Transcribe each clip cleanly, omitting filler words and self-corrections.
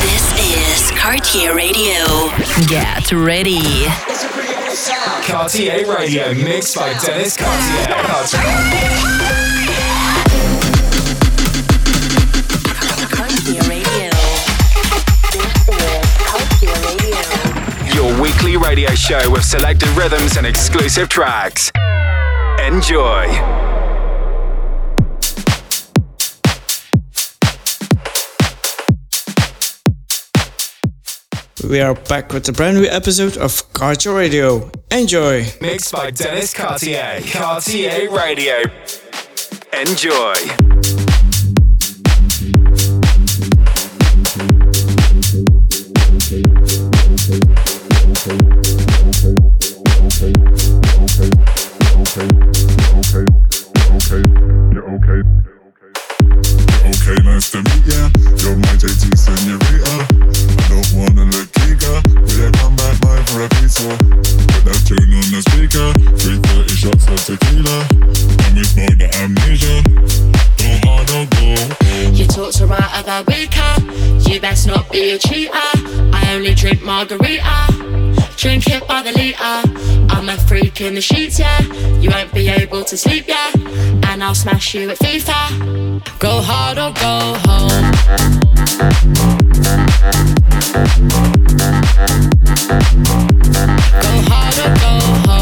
This is Cartier Radio. Get ready. It's a pretty cool sound. Cartier Radio, mixed by Dennis Cartier. Cartier Radio. Your weekly radio show with selected rhythms and exclusive tracks. Enjoy. We are back with a brand new episode of Cartier Radio. Enjoy! Mixed by Dennis Cartier. Cartier Radio. Enjoy! In the sheets, yeah, you won't be able to sleep, yeah, and I'll smash you at FIFA. Go hard or go home. Go hard or go home.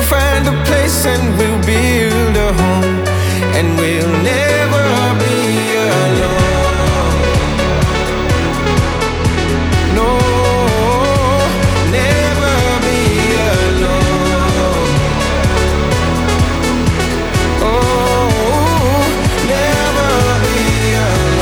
We'll find a place and we'll build a home, and we'll never be alone. No, never be alone. Oh, never be alone.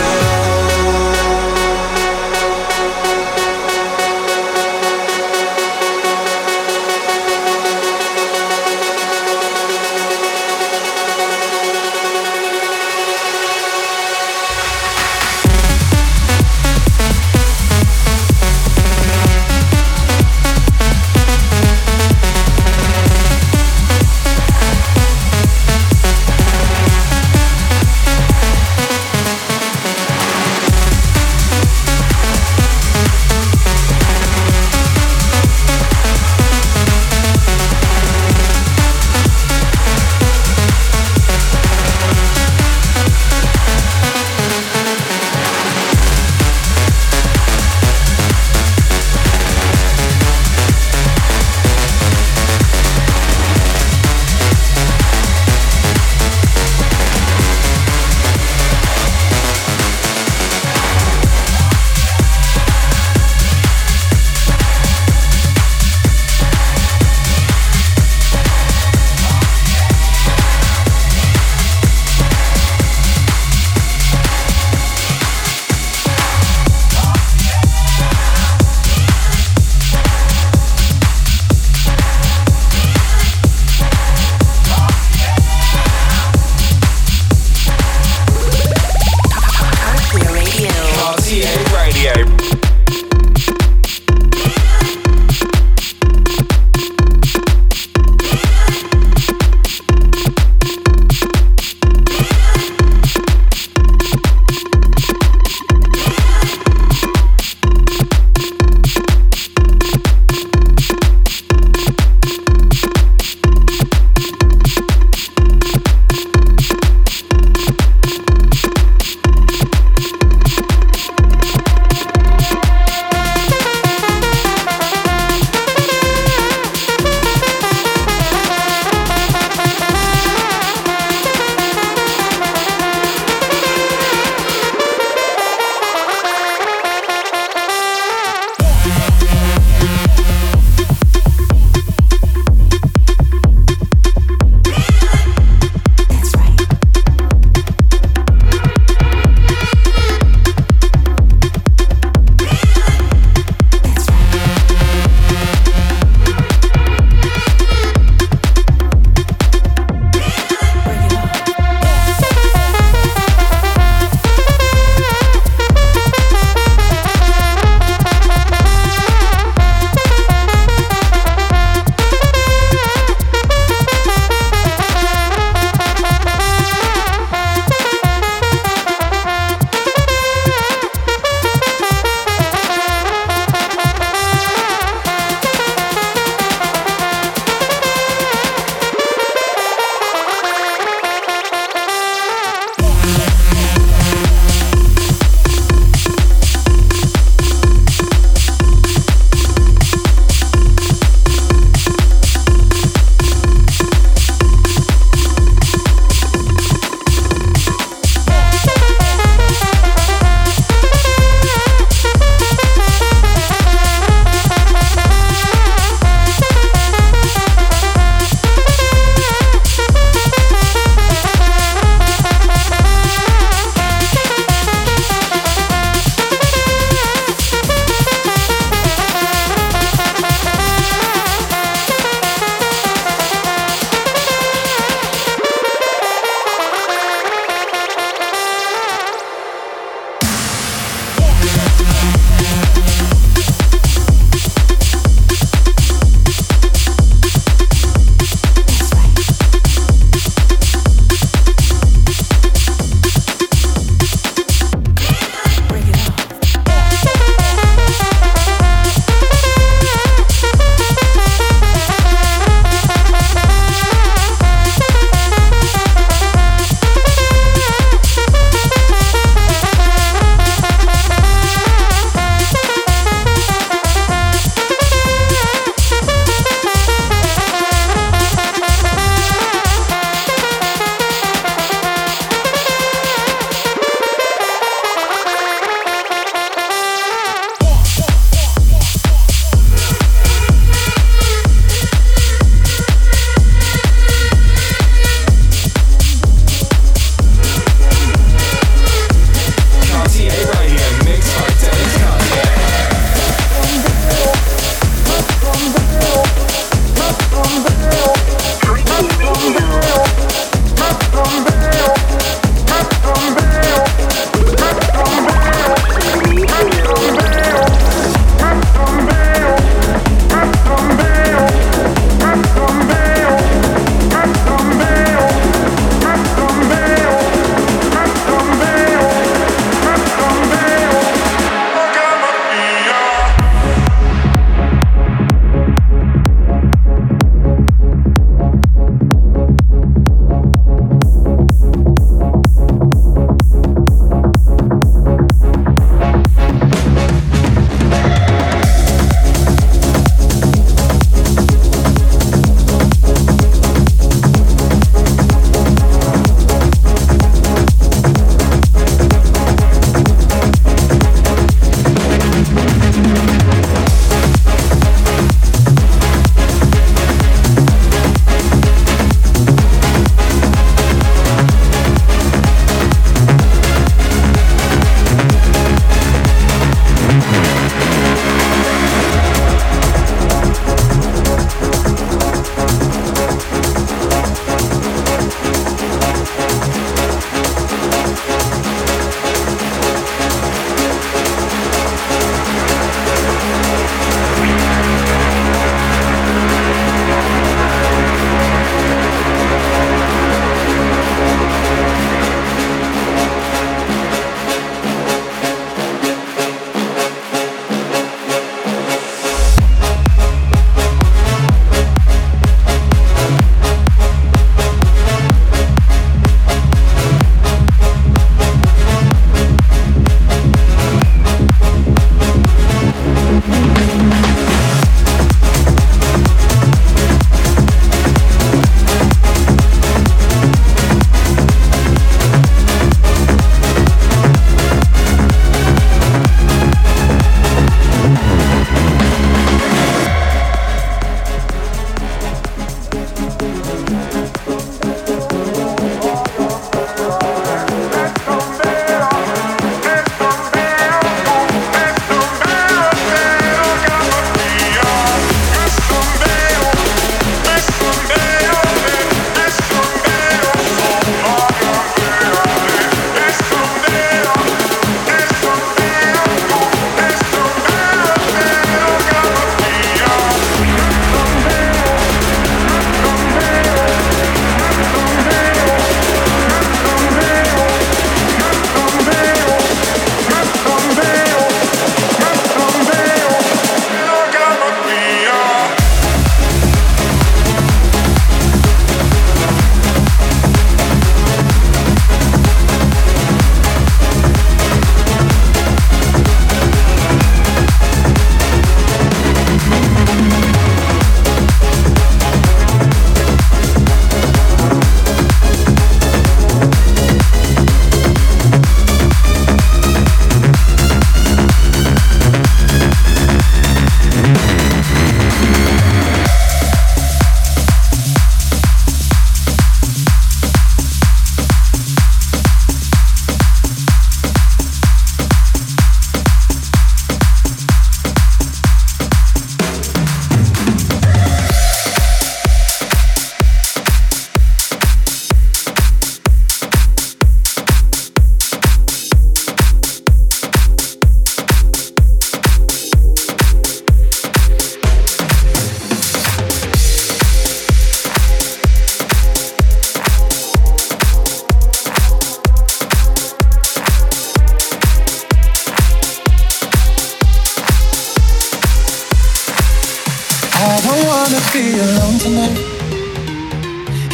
be alone tonight.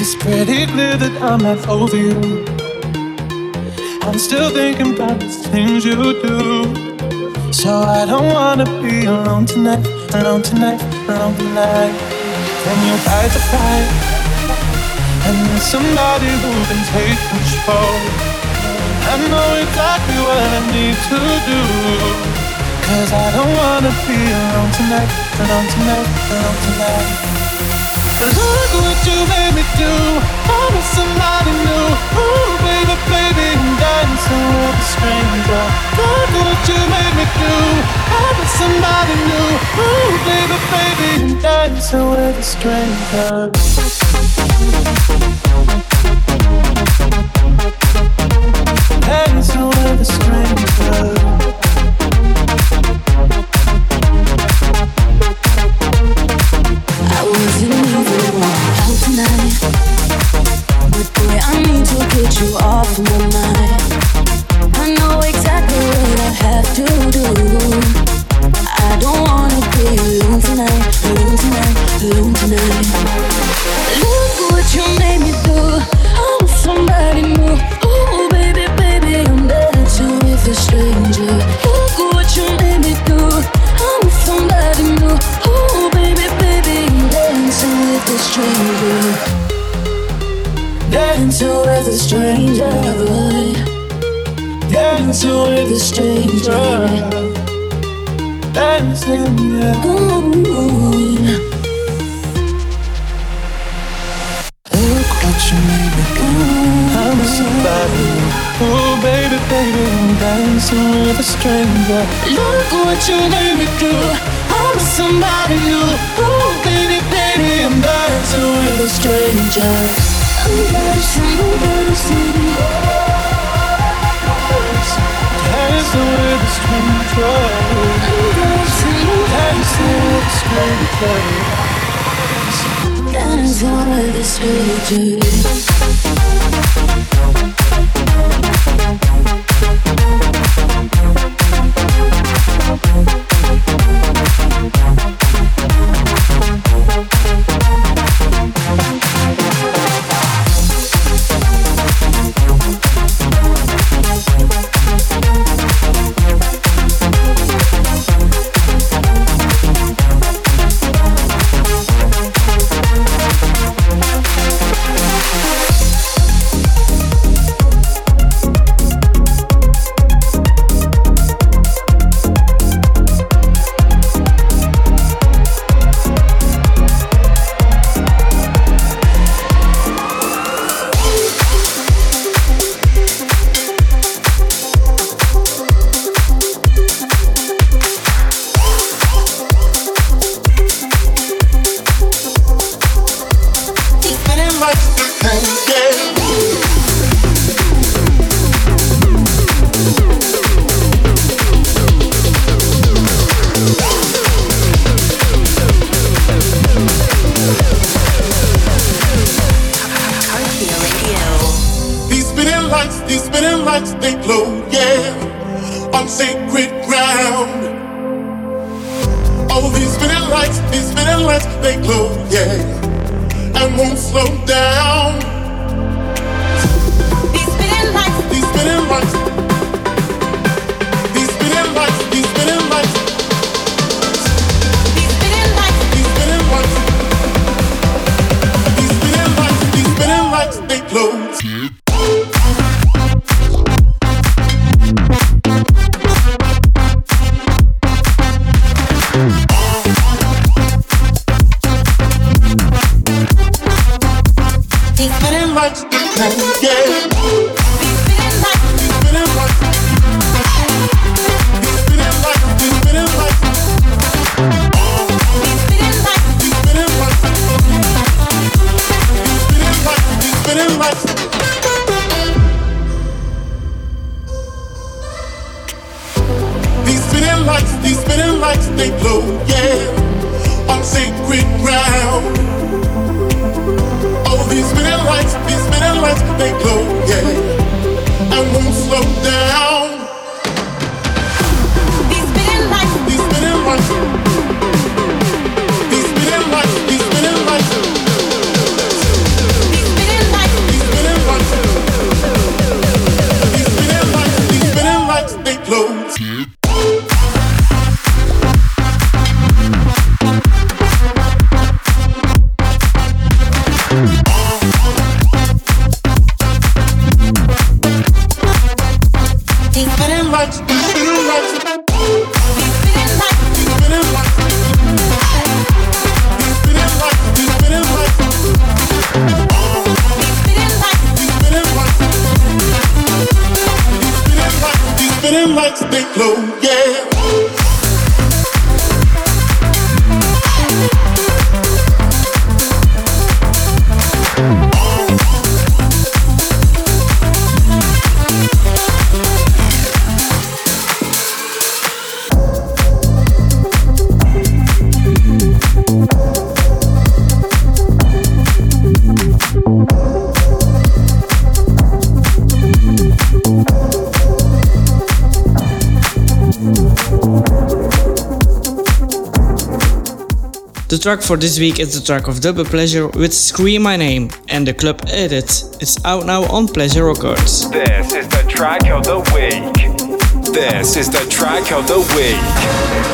It's pretty clear that I'm not over you. I'm still thinking about the things you do. So I don't wanna be alone tonight, alone tonight, alone tonight. When you fight the fight, and there's somebody who can take control. I know exactly what I need to do. 'Cause I don't wanna be alone tonight, alone tonight, alone tonight. Look what you made me do. I'm with somebody new. Ooh, baby, baby, I'm dancing with a stranger. Look what you made me do. I'm with somebody new. Ooh, baby, baby, I'm dancing with a stranger. Dancing with a stranger. Look what you made me do. I'm somebody new. Ooh, baby, baby, I'm dancing with a stranger. I'm dancing, dancing, dancing with a stranger. I'm dancing, dancing with a stranger. Dancing with a stranger. These spinning lights, these spinning lights. The track for this week is the track of Double Pleasure with Scream My Name and the club edit. It's out now on Pleasure Records. This is the track of the week. This is the track of the week.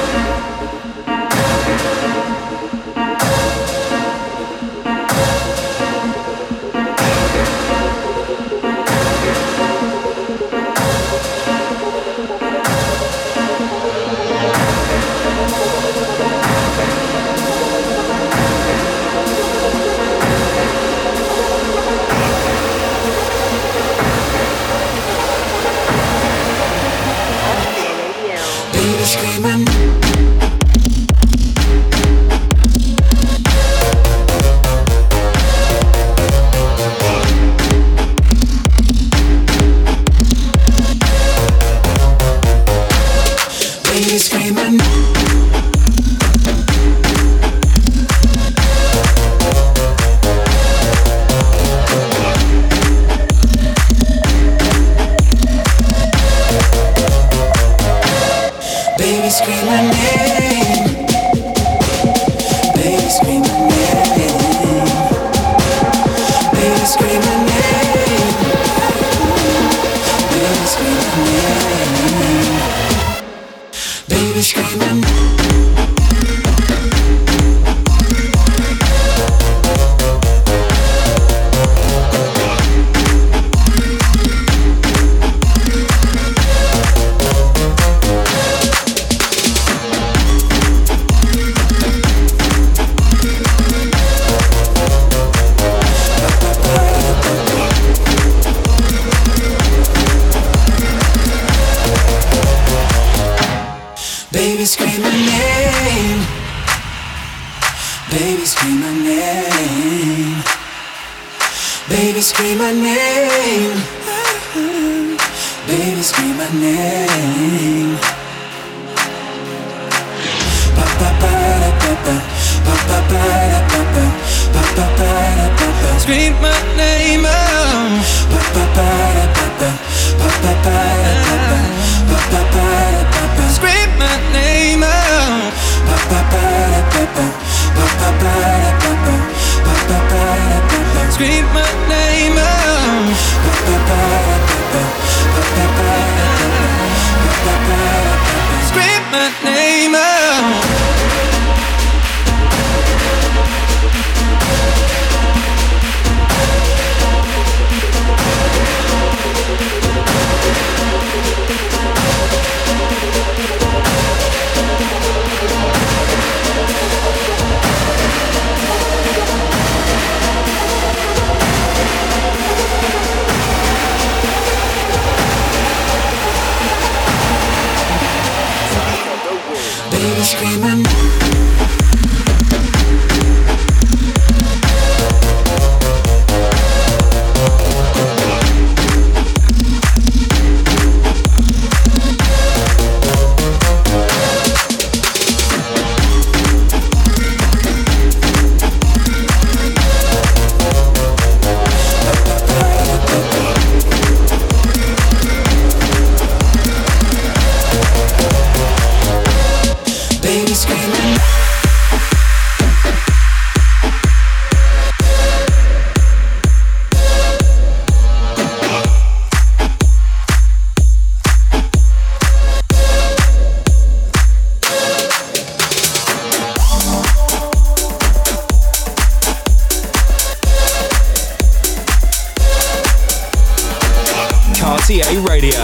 Cartier Radio.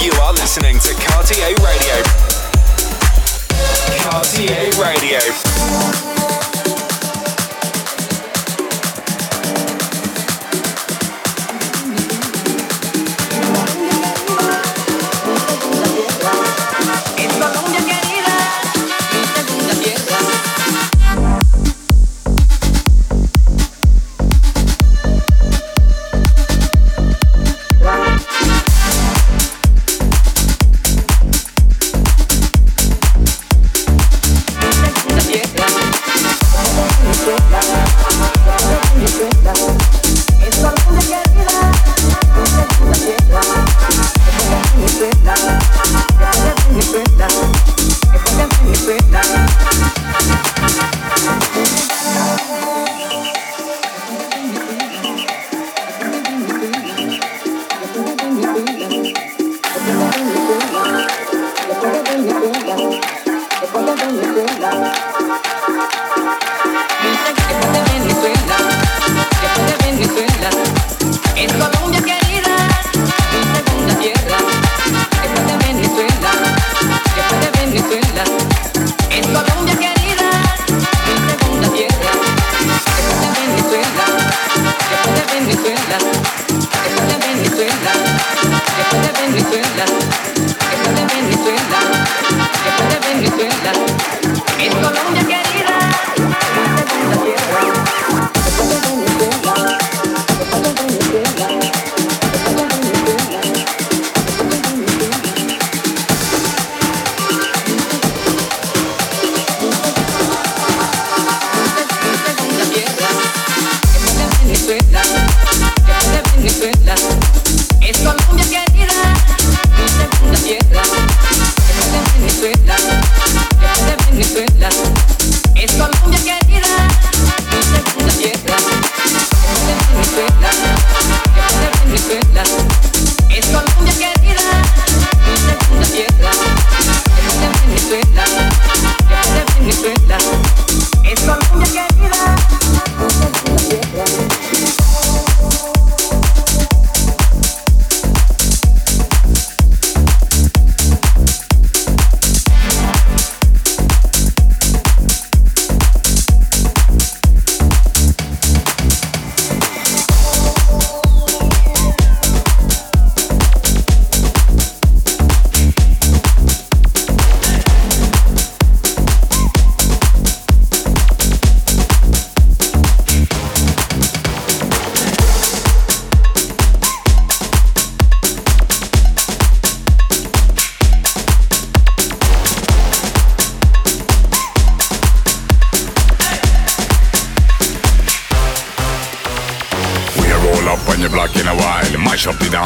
You are listening to Cartier Radio. Cartier Radio.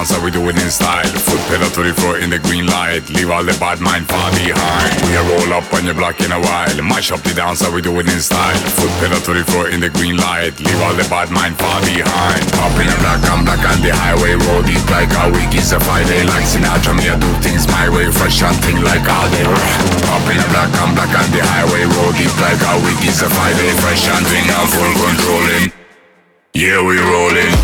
So we do it in style. Foot pedal to the floor in the green light. Leave all the bad mind far behind. Up in the black, I'm black on the highway. Roll deep like a week, it's a Friday. Like Sinatra, me I do things my way. Fresh and thing like all day. Up in the black, I'm black on the highway. Roll deep like a week, it's a Friday. Fresh and thing, I'm full controlling. Yeah, we rolling.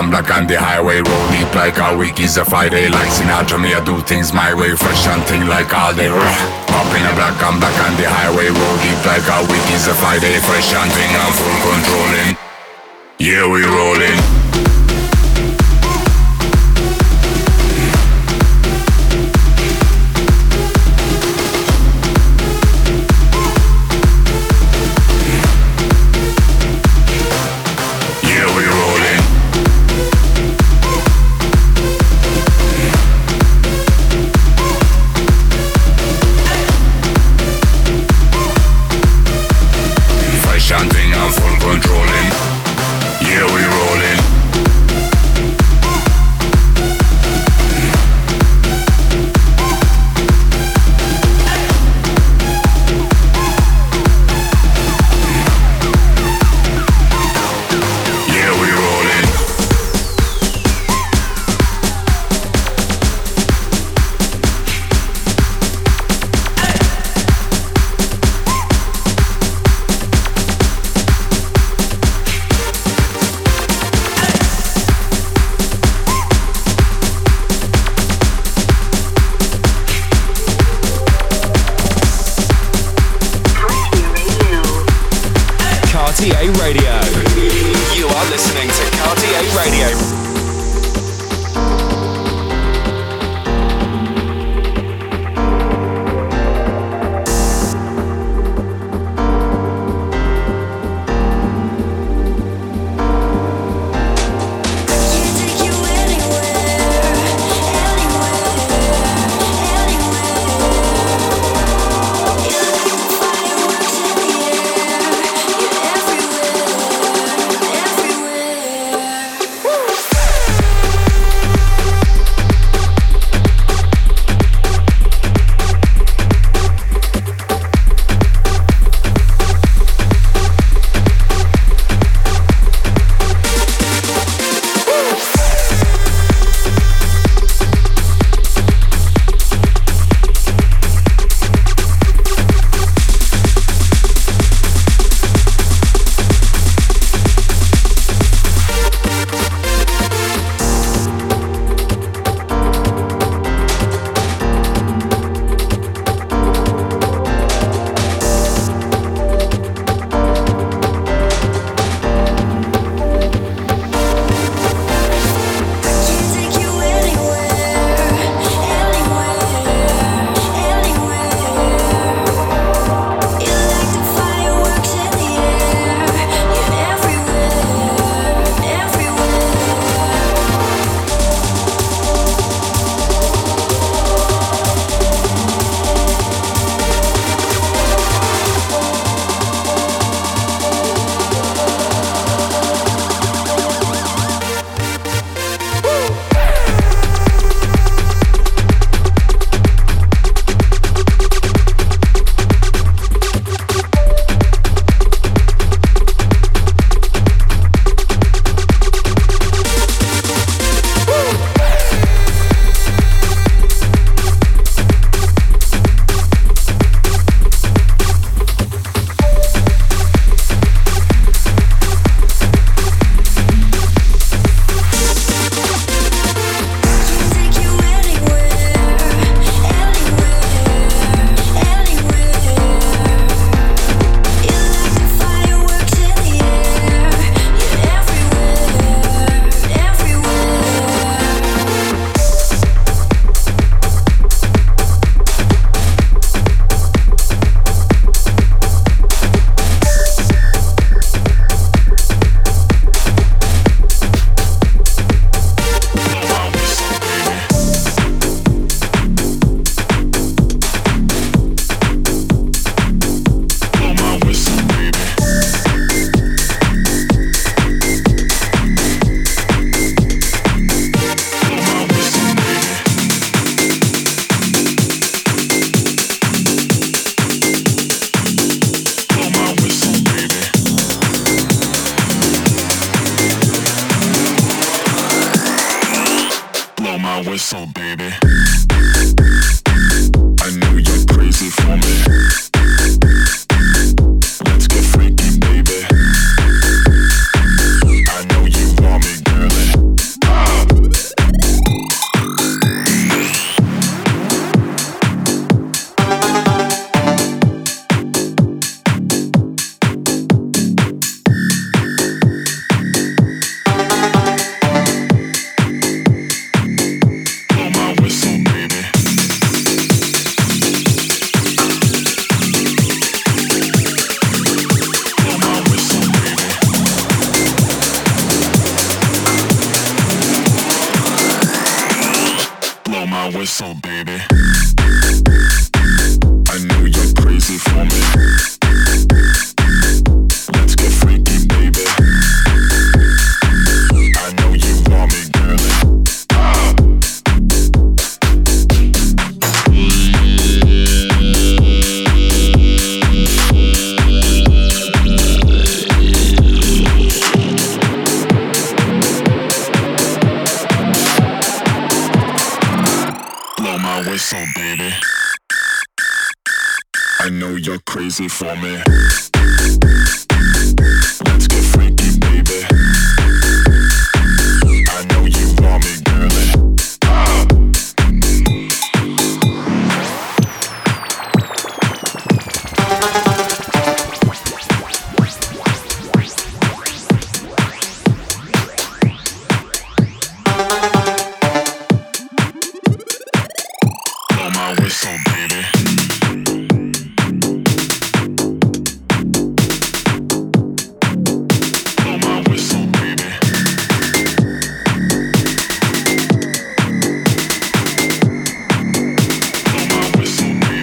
I'm black on the highway, roll deep like a week is a Friday. Like Sinatra, me I do things my way, fresh and thing like all day. Up in a black, I'm black on the highway, roll deep like a week is a Friday. Fresh and thing, I'm full controlling. Yeah, we rolling. what's up, baby? I know you're crazy for me. Let's get freaky, baby. I know you want me, girlie. Ah. Whistle, baby. I know you're crazy for me. Let's get freaky, baby. I know you want me, girlie. Ah. Whistle, baby. Blow my whistle, baby. Blow my whistle, baby. Blow my whistle, my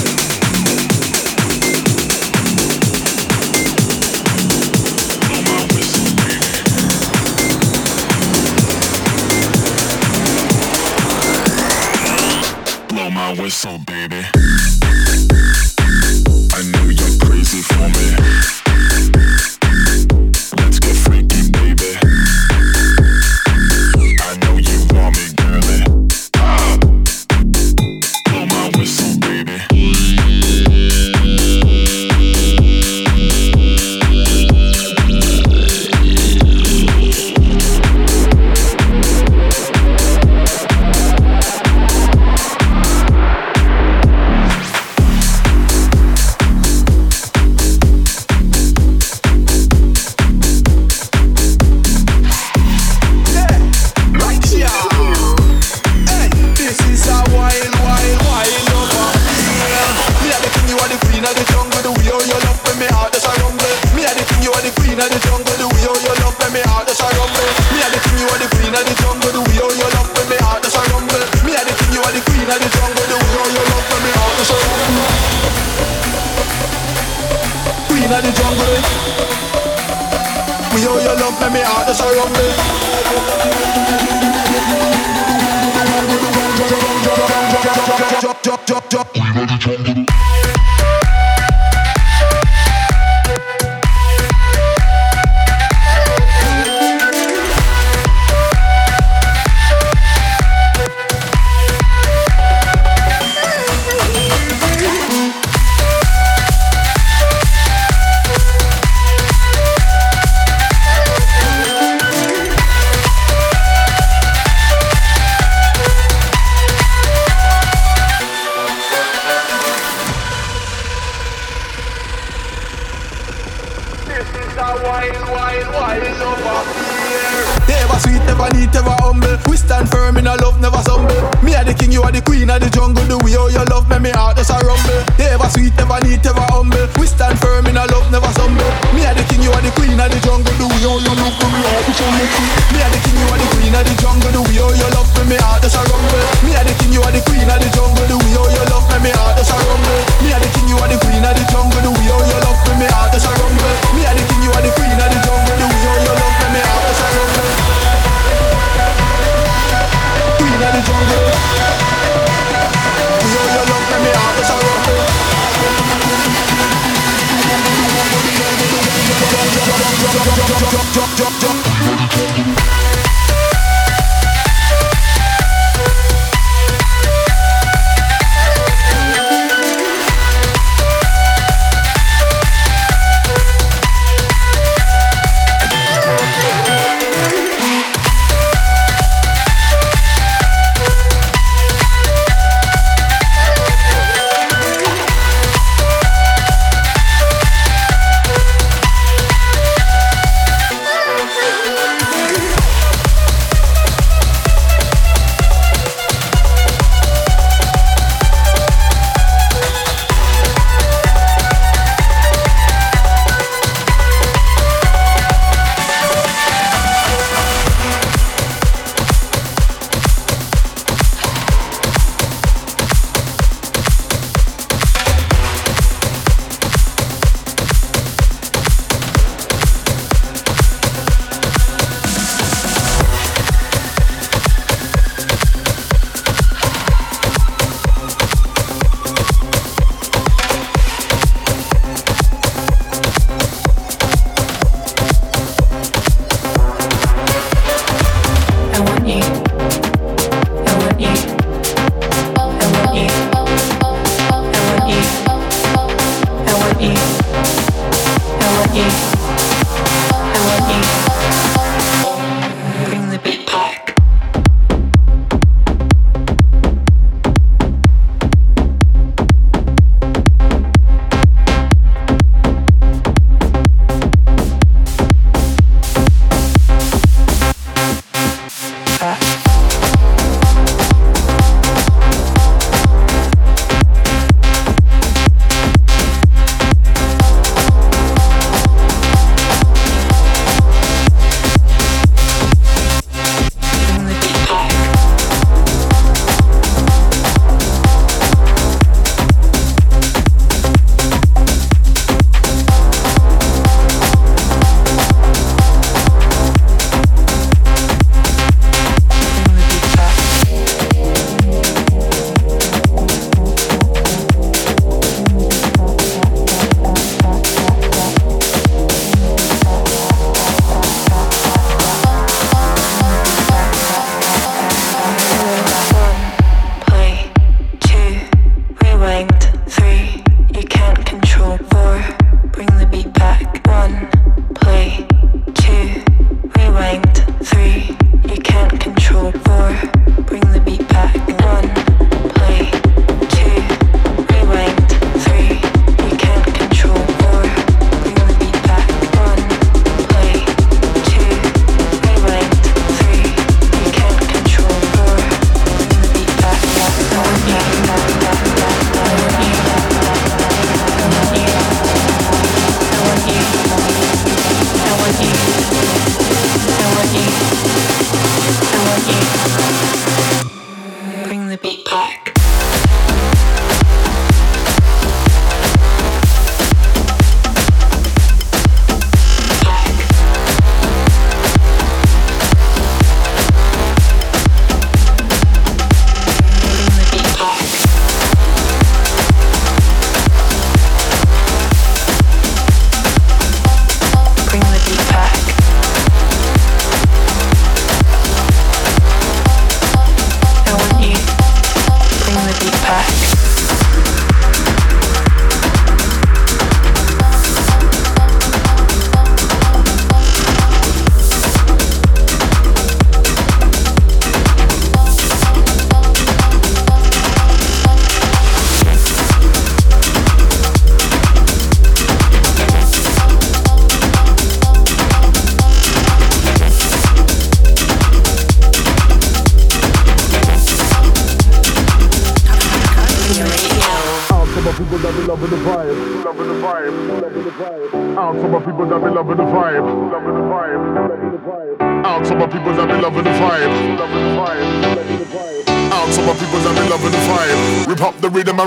whistle, baby. I know you're crazy for me. Let's get freaky, baby. I know you want me, girlie. Ah. Blow my whistle, baby.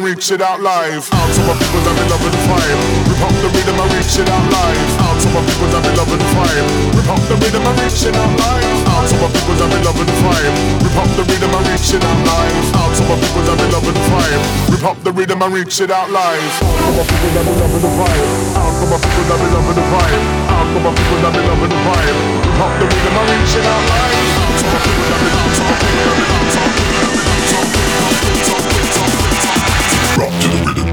Reach it out live. Out to my people that be loving the vibe. Rip up the rhythm and reach it out live. Out to my people that be loving the vibe. Rip up the rhythm and reach it out live. Out to my people that be loving the vibe. Rip up the rhythm and reach it out live. Out to my people that be loving the vibe. Rip up the rhythm and reach it out live. Out to my people that be loving the vibe. Out to my people that be loving the vibe. Out to my people that be loving the vibe. Rip up the rhythm and reach it out live. Out to my people that be rock to the rhythm.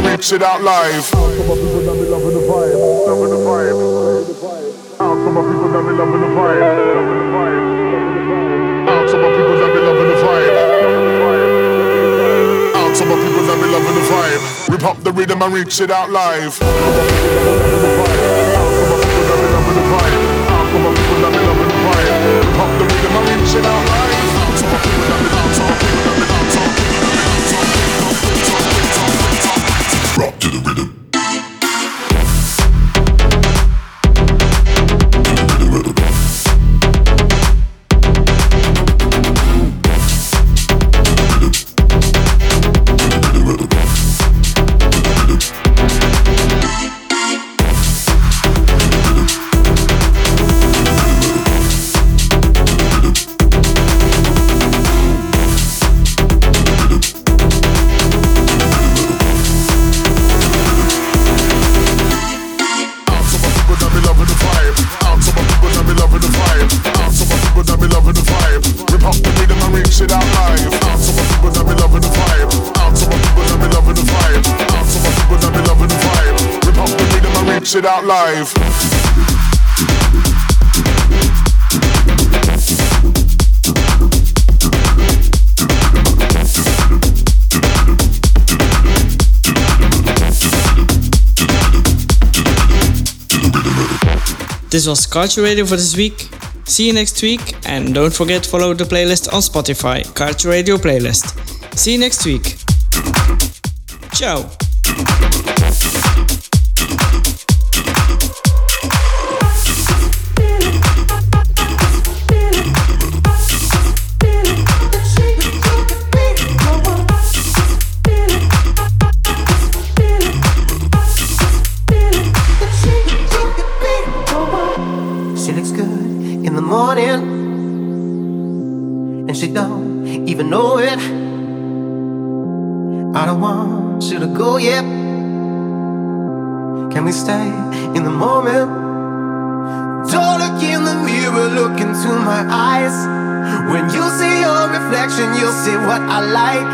It out live. Out to my people that be loving the vibe, loving the vibe. Out to my people that be loving the vibe, loving the vibe. Out to my people that be loving the vibe, loving the vibe. Out to my people that be loving the vibe. Rip up the rhythm and reach it out live. Out to my people that be loving the vibe. Out to my people that be loving the vibe. Out to my people that be loving the vibe. Rip up the rhythm and reach it out live. Out to my people that be loving the vibe. Rock to the rhythm. It out live. This was Cartier Radio for this week. See you next week, and don't forget to follow the playlist on Spotify, Cartier Radio playlist. See you next week. Ciao. Can we stay in the moment? Don't look in the mirror. you will look into my eyes. When you see your reflection, you'll see what I like.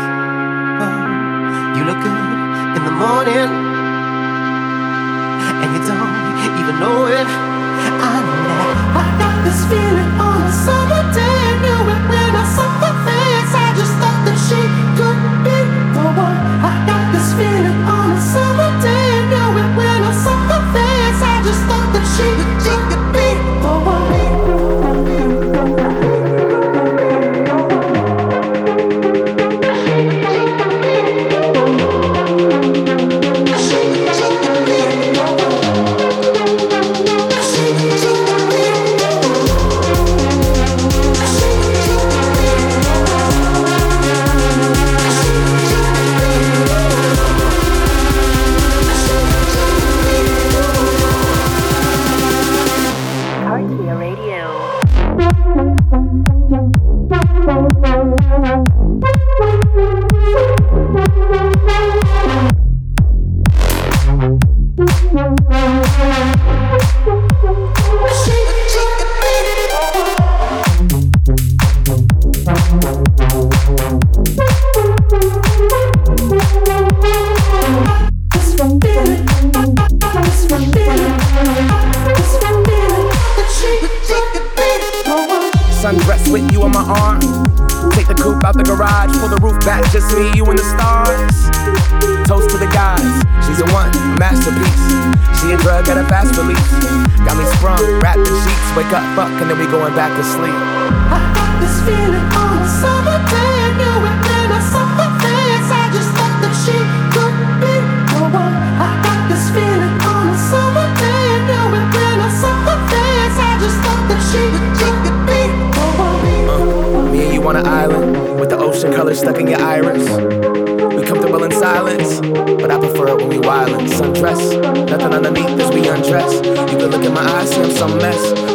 You look good in the morning, and you don't even know it. I got this feeling on a summer day. I knew it when I saw her face. I just thought that she could be the one. I got this feeling on a summer day. I knew it when I saw her face. I just thought that she could be the one.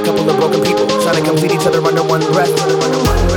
Couple of broken people trying to complete each other under one breath.